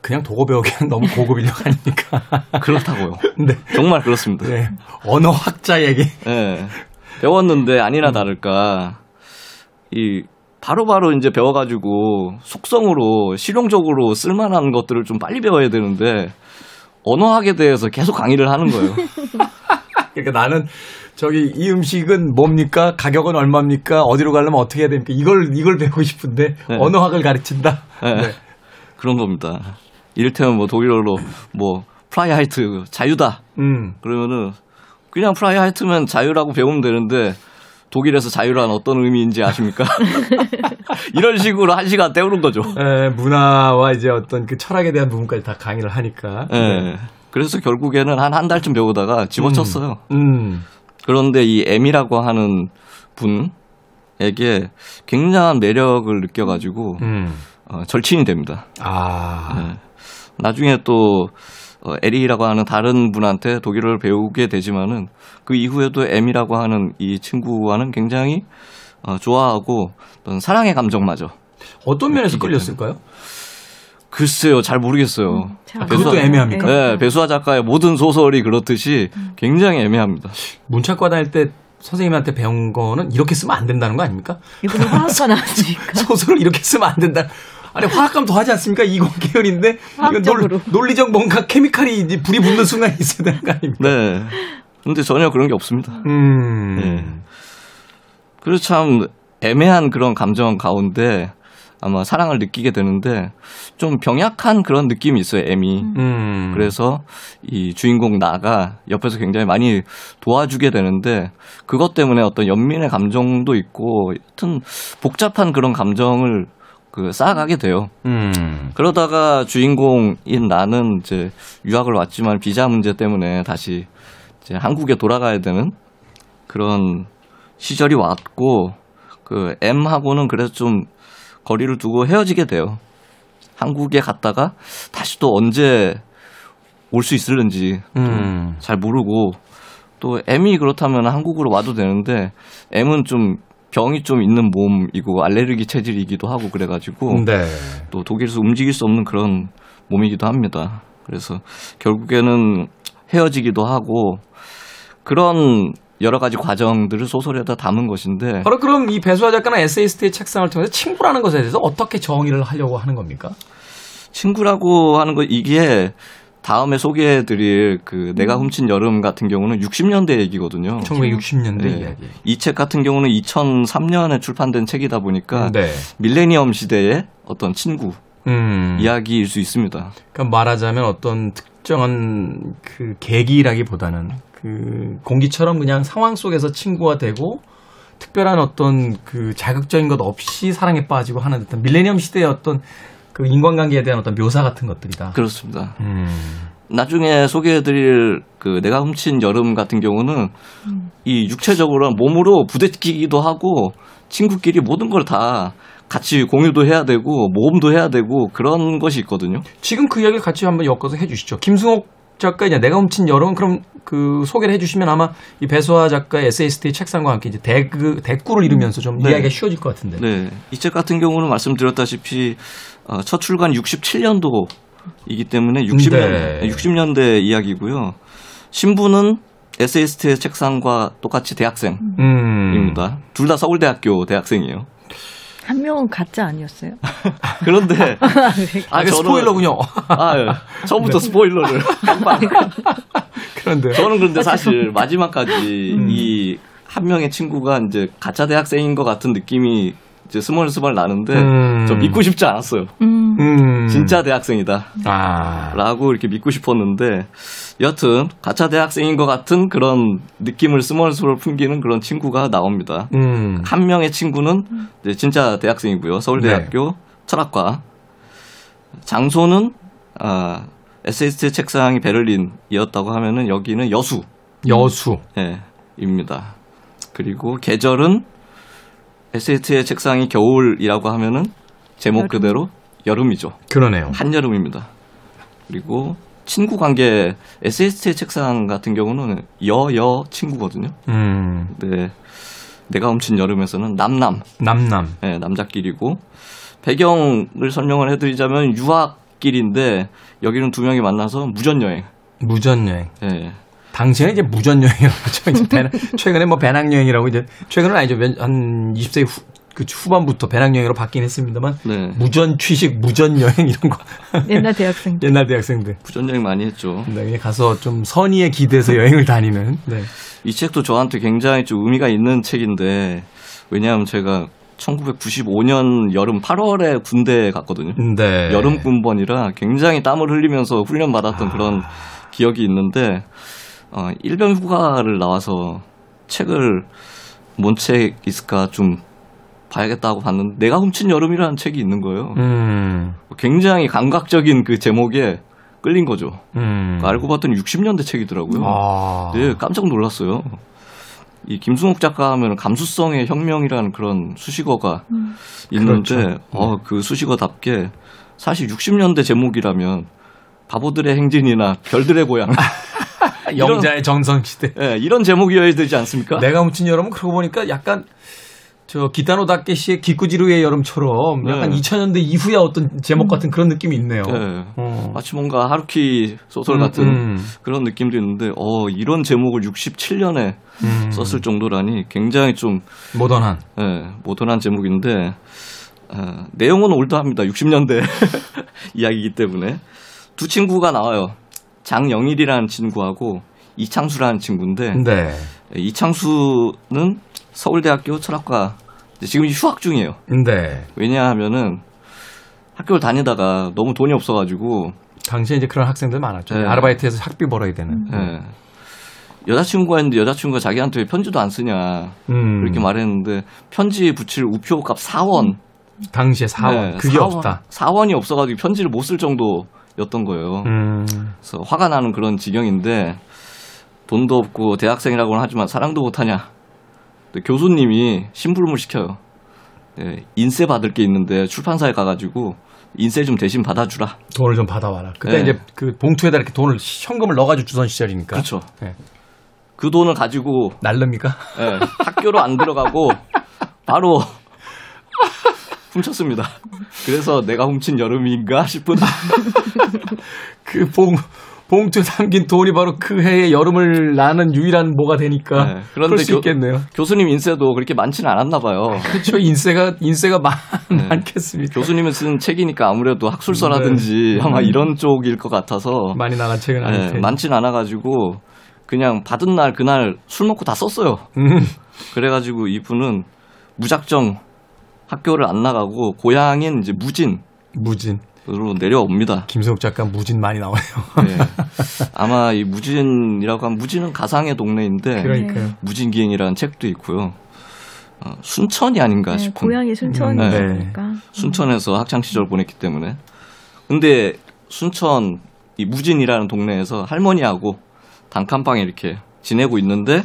그냥 도구 배우기엔 너무 고급 인력 아닙니까? 그렇다고요. 네. 정말 그렇습니다. 네. 언어학자에게. 네. 배웠는데 아니나 다를까. 이, 바로바로 이제 배워가지고 속성으로 실용적으로 쓸만한 것들을 좀 빨리 배워야 되는데 언어학에 대해서 계속 강의를 하는 거예요. 그러니까 나는 저기 이 음식은 뭡니까? 가격은 얼마입니까? 어디로 가려면 어떻게 해야 됩니까? 이걸 배우고 싶은데 네. 언어학을 가르친다? 네. 네. 그런 겁니다. 이를테면 뭐 독일어로 뭐 프라이하이트 자유다. 그러면은 그냥 프라이하이트면 자유라고 배우면 되는데 독일에서 자유란 어떤 의미인지 아십니까? 이런 식으로 한 시간 때우는 거죠. 에, 문화와 이제 어떤 그 철학에 대한 부분까지 다 강의를 하니까. 에, 그래서 결국에는 한 달쯤 배우다가 집어쳤어요. 그런데 이 M이라고 하는 분에게 굉장한 매력을 느껴가지고. 절친이 됩니다. 아. 네. 나중에 또 에리라고 하는 다른 분한테 독일어를 배우게 되지만은 그 이후에도 M이라고 하는 이 친구와는 굉장히 좋아하고 어떤 사랑의 감정마저 어떤 면에서 끌렸을까요? 글쎄요, 잘 모르겠어요. 그것도 애매합니까? 네, 배수아 작가의 모든 소설이 그렇듯이 굉장히 애매합니다. 문학과 다닐 때. 선생님한테 배운 거는 이렇게 쓰면 안 된다는 거 아닙니까? 이분은 화학과 나왔으니까. 소설을 이렇게 쓰면 안 된다. 아니, 화학감 더 하지 않습니까? 이공 계열인데. 논리적 뭔가 케미칼이 이제 불이 붙는 순간이 있어야 되는 거 아닙니까? 네. 근데 전혀 그런 게 없습니다. 네. 그래서 참 애매한 그런 감정 가운데 아마 사랑을 느끼게 되는데 좀 병약한 그런 느낌이 있어요, 애미. 그래서 이 주인공 나가 옆에서 굉장히 많이 도와주게 되는데 그것 때문에 어떤 연민의 감정도 있고 하여튼 복잡한 그런 감정을 그 쌓아가게 돼요. 그러다가 주인공인 나는 이제 유학을 왔지만 비자 문제 때문에 다시 이제 한국에 돌아가야 되는 그런 시절이 왔고 그 M하고는 그래서 좀 거리를 두고 헤어지게 돼요. 한국에 갔다가 다시 또 언제 올 수 있을는지 잘 모르고 또 M이 그렇다면 한국으로 와도 되는데 M은 좀 병이 좀 있는 몸이고 알레르기 체질이기도 하고 그래가지고 네. 또 독일에서 움직일 수 없는 그런 몸이기도 합니다. 그래서 결국에는 헤어지기도 하고 그런 여러 가지 과정들을 소설에다 담은 것인데. 바로 그럼 이 배수아 작가는 에세이스트의 책상을 통해서 친구라는 것에 대해서 어떻게 정의를 하려고 하는 겁니까? 친구라고 하는 거, 이게 다음에 소개해드릴 그 내가 훔친 여름 같은 경우는 60년대 얘기거든요. 1960년대 네. 이야기. 이 책 같은 경우는 2003년에 출판된 책이다 보니까 네. 밀레니엄 시대의 어떤 친구 이야기일 수 있습니다. 그러니까 말하자면 어떤 특정한 그 계기라기보다는 그 공기처럼 그냥 상황 속에서 친구가 되고 특별한 어떤 그 자극적인 것 없이 사랑에 빠지고 하는 듯한 밀레니엄 시대의 어떤 그 인간관계에 대한 어떤 묘사 같은 것들이다. 그렇습니다. 나중에 소개해드릴 그 내가 훔친 여름 같은 경우는 이 육체적으로 몸으로 부대끼기도 하고 친구끼리 모든 걸 다 같이 공유도 해야 되고 모험도 해야 되고 그런 것이 있거든요. 지금 그 이야기를 같이 한번 엮어서 해주시죠. 김승옥 작가 이제 내가 훔친 여름 그럼 그 소개를 해주시면 아마 이 배수아 작가의 에세이스트의 책상과 함께 이제 대꾸를 이루면서 좀 네. 이야기가 쉬워질 것 같은데. 네. 이 책 같은 경우는 말씀드렸다시피 첫 출간 67년도이기 때문에 60년대 이야기고요. 신부는 에세이스트의 책상과 똑같이 대학생입니다. 둘 다 서울대학교 대학생이에요. 한 명은 가짜 아니었어요? 그런데 이게 스포일러군요. 처음부터 네. 스포일러를. 그런데 저는 그런데 사실 마지막까지 이 한 명의 친구가 이제 가짜 대학생인 것 같은 느낌이 이제 스멀스멀 나는데 좀 믿고 싶지 않았어요. 진짜 대학생이다. 라고 이렇게 믿고 싶었는데 여튼 가짜 대학생인 것 같은 그런 느낌을 스멀스멀 풍기는 그런 친구가 나옵니다. 한 명의 친구는 이제 진짜 대학생이고요. 서울대학교 네. 철학과. 장소는 에세이스트 책상이 베를린이었다고 하면은 여기는 여수. 네, 입니다. 그리고 계절은 에세이트의 책상이 겨울이라고 하면은 제목 여름. 그대로 여름이죠. 그러네요. 한여름입니다. 그리고 친구 관계 에세이스트의 책상 같은 경우는 여 친구거든요. 네, 내가 훔친 여름에서는 남남. 네, 남자끼리고 배경을 설명을 해드리자면 유학길인데 여기는 두 명이 만나서 무전여행. 네. 당시에는 이제 무전여행이라고 하죠. 이제 최근에 뭐 배낭여행이라고 이제 최근은 아니죠. 한 20세 후반부터 배낭여행으로 바뀌긴 했습니다만 네. 무전취식, 무전여행 이런 거. 옛날 대학생들. 무전여행 많이 했죠. 네, 그냥 가서 좀 선의에 기대서 여행을 다니는. 네. 이 책도 저한테 굉장히 좀 의미가 있는 책인데 왜냐하면 제가 1995년 여름 8월에 군대에 갔거든요. 네. 여름 군번이라 굉장히 땀을 흘리면서 훈련받았던 그런 기억이 있는데 일병 휴가를 나와서 책을 뭔 책 있을까 좀 봐야겠다고 봤는데 내가 훔친 여름이라는 책이 있는 거예요. 굉장히 감각적인 그 제목에 끌린 거죠. 알고 봤더니 60년대 책이더라고요. 네, 깜짝 놀랐어요. 이 김승옥 작가 하면 감수성의 혁명이라는 그런 수식어가 있는데 그렇죠. 그 수식어답게 사실 60년대 제목이라면 바보들의 행진이나 별들의 고향 영자의 전성시대. 네, 이런 제목이어야 되지 않습니까? 내가 훔친 여름은 그러고 보니까 약간 저 기타노 다케시의 기쿠지루의 여름처럼 약간 네. 2000년대 이후의 어떤 제목 같은 그런 느낌이 있네요. 네. 마치 뭔가 하루키 소설 같은 그런 느낌도 있는데 이런 제목을 67년에 썼을 정도라니 굉장히 좀 모던한 모던한 제목인데 내용은 올드합니다. 60년대 이야기이기 때문에 두 친구가 나와요. 장영일이라는 친구하고 이창수라는 친구인데 네. 이창수는 서울대학교 철학과 지금 휴학 중이에요. 네. 왜냐하면은 학교를 다니다가 너무 돈이 없어가지고 당시에 이제 그런 학생들 많았죠. 네. 아르바이트해서 학비 벌어야 되는. 네. 여자친구가 있는데 여자친구가 자기한테 왜 편지도 안 쓰냐 그렇게 말했는데 편지 붙일 우표값 4원. 당시에 4원. 네. 그게 4원, 없다. 4원이 없어가지고 편지를 못 쓸 정도. 였던 거예요. 그래서 화가 나는 그런 지경인데 돈도 없고 대학생이라고는 하지만 사랑도 못하냐. 교수님이 심부름을 시켜요. 네, 인쇄 받을 게 있는데 출판사에 가가지고 인쇄 좀 대신 받아주라. 돈을 좀 받아와라. 그때 네. 이제 그 봉투에다 이렇게 돈을 현금을 넣어가지고 주던 시절이니까. 그렇죠. 네. 그 돈을 가지고 날릅니까? 네, 학교로 안 들어가고 바로. 훔쳤습니다. 그래서 내가 훔친 여름인가 싶은 그 봉투에 담긴 돈이 바로 그 해의 여름을 나는 유일한 뭐가 되니까. 네. 그런데 그럴 수 있겠네요. 교수님 인세도 그렇게 많지는 않았나 봐요. 그렇죠. 인세가 많겠습니다. 교수님은 쓴 책이니까 아무래도 학술서라든지 네. 아마 이런 쪽일 것 같아서 많이 나간 책은 아닐 텐데. 네. 많진 않아가지고 그냥 받은 날 그날 술 먹고 다 썼어요. 그래가지고 이분은 무작정 학교를 안 나가고 고향인 이제 무진으로 내려옵니다. 김세욱 작가 무진 많이 나와요. 네. 아마 이 무진이라고 하면 무진은 가상의 동네인데 그러니까요. 무진기행이라는 책도 있고요. 순천이 아닌가 네, 싶은. 고향이 순천이니까. 네. 순천에서 학창 시절 보냈기 때문에. 근데 순천 이 무진이라는 동네에서 할머니하고 단칸방에 이렇게 지내고 있는데.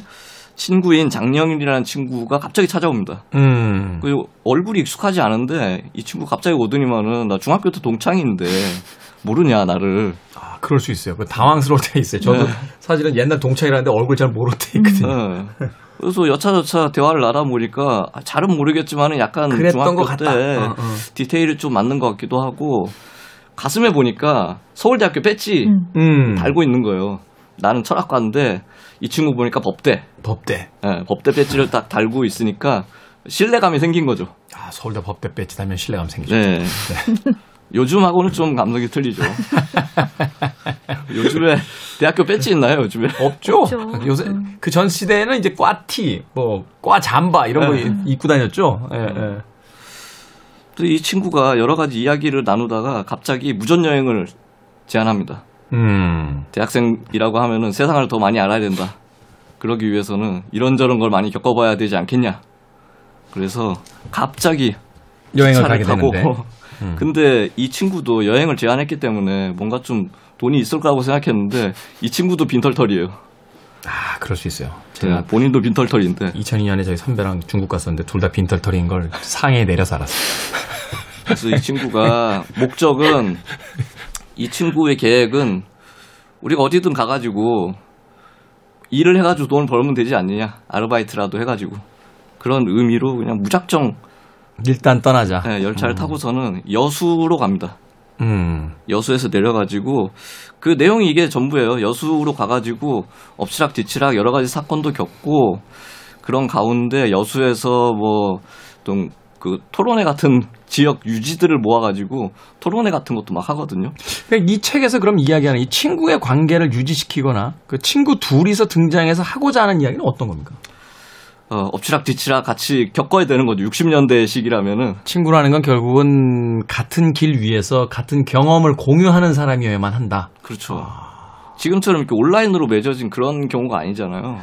친구인 장영일이라는 친구가 갑자기 찾아옵니다. 그리고 얼굴이 익숙하지 않은데 이 친구 갑자기 오더니만은 나 중학교 때 동창인데 모르냐 나를. 아 그럴 수 있어요. 당황스러울 때 있어요. 저도 네. 사실은 옛날 동창이라는데 얼굴 잘 모를 때 있거든요. 네. 그래서 여차저차 대화를 나눠보니까 잘은 모르겠지만은 약간 중학교 때 디테일이 좀 맞는 것 같기도 하고 가슴에 보니까 서울대학교 배지 달고 있는 거예요. 나는 철학과인데 이 친구 보니까 법대. 네, 법대 배지를 딱 달고 있으니까 신뢰감이 생긴 거죠. 아, 서울대 법대 배지 달면 신뢰감 생기죠. 네. 네. 요즘하고는 좀 감성이 틀리죠. 요즘에 대학교 배지 있나요? 요즘에 없죠. 요새 그 전 시대에는 이제 꽈티, 뭐 꽈잠바 이런 네. 거 입고 다녔죠. 예. 네. 또 이 친구가 여러 가지 이야기를 나누다가 갑자기 무전 여행을 제안합니다. 대학생이라고 하면은 세상을 더 많이 알아야 된다. 그러기 위해서는 이런저런 걸 많이 겪어봐야 되지 않겠냐. 그래서 갑자기 여행을 가게 되는데. 근데 이 친구도 여행을 제안했기 때문에 뭔가 좀 돈이 있을 거라고 생각했는데 이 친구도 빈털털이에요. 아, 그럴 수 있어요. 제가 네, 본인도 빈털털인데. 2002년에 저희 선배랑 중국 갔었는데 둘 다 빈털털인 걸 상해에 내려서 알았어요. 그래서 이 친구가 목적은 이 친구의 계획은 우리가 어디든 가가지고 일을 해가지고 돈을 벌면 되지 않느냐. 아르바이트라도 해가지고. 그런 의미로 그냥 무작정. 일단 떠나자. 네, 열차를 타고서는 여수로 갑니다. 여수에서 내려가지고 그 내용이 이게 전부예요. 여수로 가가지고 엎치락뒤치락 여러 가지 사건도 겪고 그런 가운데 여수에서 뭐 좀 그 토론회 같은 지역 유지들을 모아가지고 토론회 같은 것도 막 하거든요. 이 책에서 그럼 이야기하는 이 친구의 관계를 유지시키거나 그 친구 둘이서 등장해서 하고자 하는 이야기는 어떤 겁니까? 엎치락뒤치락 같이 겪어야 되는 거죠. 60년대식이라면은. 친구라는 건 결국은 같은 길 위에서 같은 경험을 공유하는 사람이어야만 한다. 그렇죠. 아... 지금처럼 이렇게 온라인으로 맺어진 그런 경우가 아니잖아요.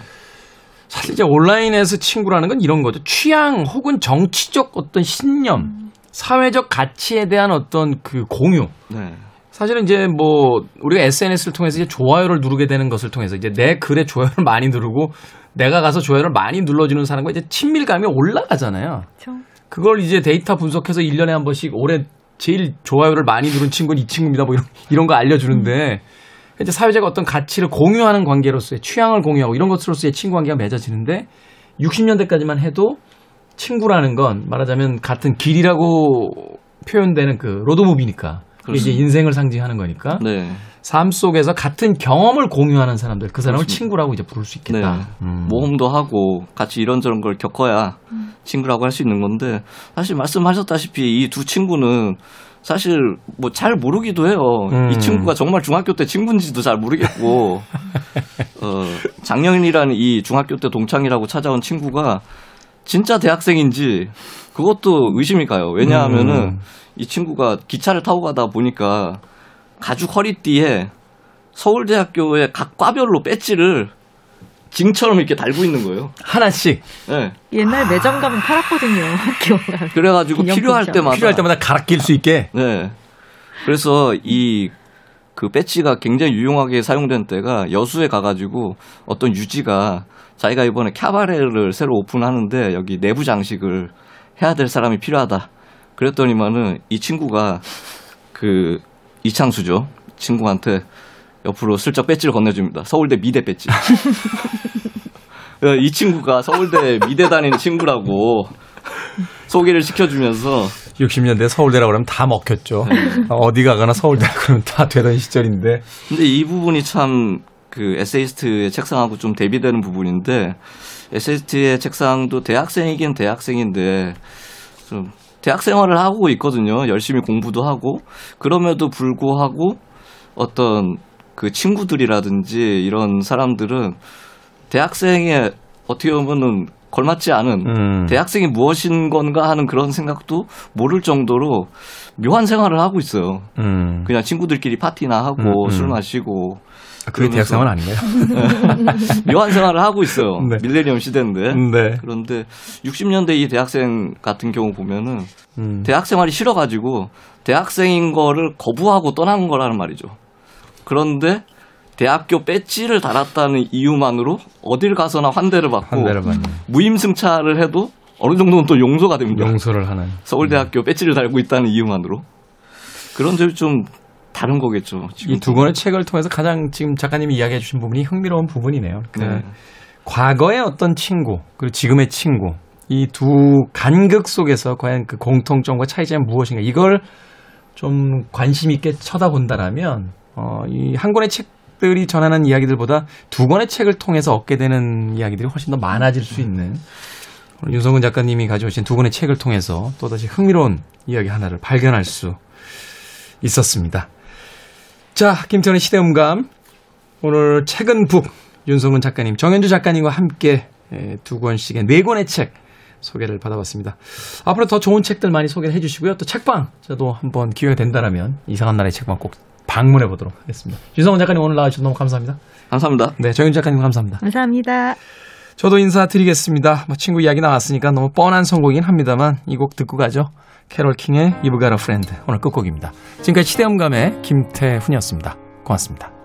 사실 이제 온라인에서 친구라는 건 이런 거죠. 취향 혹은 정치적 어떤 신념, 사회적 가치에 대한 어떤 그 공유. 네. 사실은 이제 뭐 우리가 SNS를 통해서 이제 좋아요를 누르게 되는 것을 통해서 이제 내 글에 좋아요를 많이 누르고 내가 가서 좋아요를 많이 눌러주는 사람과 이제 친밀감이 올라가잖아요. 그쵸. 그걸 이제 데이터 분석해서 1년에 한 번씩 올해 제일 좋아요를 많이 누른 친구는 이 친구입니다. 뭐 이런 거 알려주는데. 이제 사회적 어떤 가치를 공유하는 관계로서의 취향을 공유하고 이런 것으로서의 친구 관계가 맺어지는데 60년대까지만 해도 친구라는 건 말하자면 같은 길이라고 표현되는 그 로드무비니까 이제 인생을 상징하는 거니까 네. 삶 속에서 같은 경험을 공유하는 사람들 그 사람을 그렇습니다. 친구라고 이제 부를 수 있겠다. 네. 모험도 하고 같이 이런저런 걸 겪어야 친구라고 할 수 있는 건데 사실 말씀하셨다시피 이 두 친구는 사실 뭐 잘 모르기도 해요. 이 친구가 정말 중학교 때 친구인지도 잘 모르겠고 장영인이라는 이 중학교 때 동창이라고 찾아온 친구가 진짜 대학생인지 그것도 의심이 가요. 왜냐하면은 이 친구가 기차를 타고 가다 보니까 가죽 허리띠에 서울대학교의 각 과별로 배지를 징처럼 이렇게 달고 있는 거예요. 하나씩. 네. 옛날 매점 가면 팔았거든요. 학교가. 그래가지고 필요할 때마다 갈아 낄 수 있게. 네. 그래서 이 그 배지가 굉장히 유용하게 사용된 때가 여수에 가가지고 어떤 유지가 자기가 이번에 캬바레를 새로 오픈하는데 여기 내부 장식을 해야 될 사람이 필요하다. 그랬더니만은 이 친구가 그 이창수죠. 친구한테 옆으로 슬쩍 배지를 건네줍니다. 서울대 미대 배지. 이 친구가 서울대 미대 다니는 친구라고 소개를 시켜주면서 60년대 서울대라고 하면 다 먹혔죠. 어디 가거나 서울대라고 하면 다 되던 시절인데. 근데 이 부분이 참 그 에세이스트의 책상하고 좀 대비되는 부분인데, 에세이스트의 책상도 대학생이긴 대학생인데 좀 대학 생활을 하고 있거든요. 열심히 공부도 하고. 그럼에도 불구하고 어떤 그 친구들이라든지 이런 사람들은 대학생의 어떻게 보면은 걸맞지 않은 대학생이 무엇인 건가 하는 그런 생각도 모를 정도로 묘한 생활을 하고 있어요. 그냥 친구들끼리 파티나 하고 술 마시고. 아, 그게 대학 생활 아닌가요? 묘한 생활을 하고 있어요. 네. 밀레니엄 시대인데. 네. 그런데 60년대 이 대학생 같은 경우 보면은 대학 생활이 싫어가지고 대학생인 거를 거부하고 떠난 거라는 말이죠. 그런데 대학교 배지를 달았다는 이유만으로 어딜 가서나 환대를 받고 무임승차를 해도 어느 정도는 또 용서가 됩니다. 용서를 하는. 서울대학교 배지를 달고 있다는 이유만으로. 그런 점이 좀 다른 거겠죠. 이 두 권의 책을 통해서 가장 지금 작가님이 이야기해 주신 부분이 흥미로운 부분이네요. 그러니까 네. 과거의 어떤 친구 그리고 지금의 친구, 이 두 간극 속에서 과연 그 공통점과 차이점은 무엇인가, 이걸 좀 관심 있게 쳐다본다라면 이 한 권의 책들이 전하는 이야기들보다 두 권의 책을 통해서 얻게 되는 이야기들이 훨씬 더 많아질 수 있는, 윤성근 작가님이 가져오신 두 권의 책을 통해서 또다시 흥미로운 이야기 하나를 발견할 수 있었습니다. 자, 김태훈의 시대음감, 오늘 책은 북 윤성근 작가님, 정현주 작가님과 함께 두 권씩의 네 권의 책 소개를 받아봤습니다. 앞으로 더 좋은 책들 많이 소개해 주시고요. 또 책방 저도 한번 기회가 된다라면 이상한 나라의 책방 꼭 방문해 보도록 하겠습니다. 윤성근 작가님 오늘 나와주셔서 너무 감사합니다. 감사합니다. 네, 정현주 작가님 감사합니다. 감사합니다. 저도 인사드리겠습니다. 뭐 친구 이야기 나왔으니까 너무 뻔한 선곡이긴 합니다만 이 곡 듣고 가죠. 캐롤 킹의 You've Got a Friend, 오늘 끝곡입니다. 지금까지 시대음감의 김태훈이었습니다. 고맙습니다.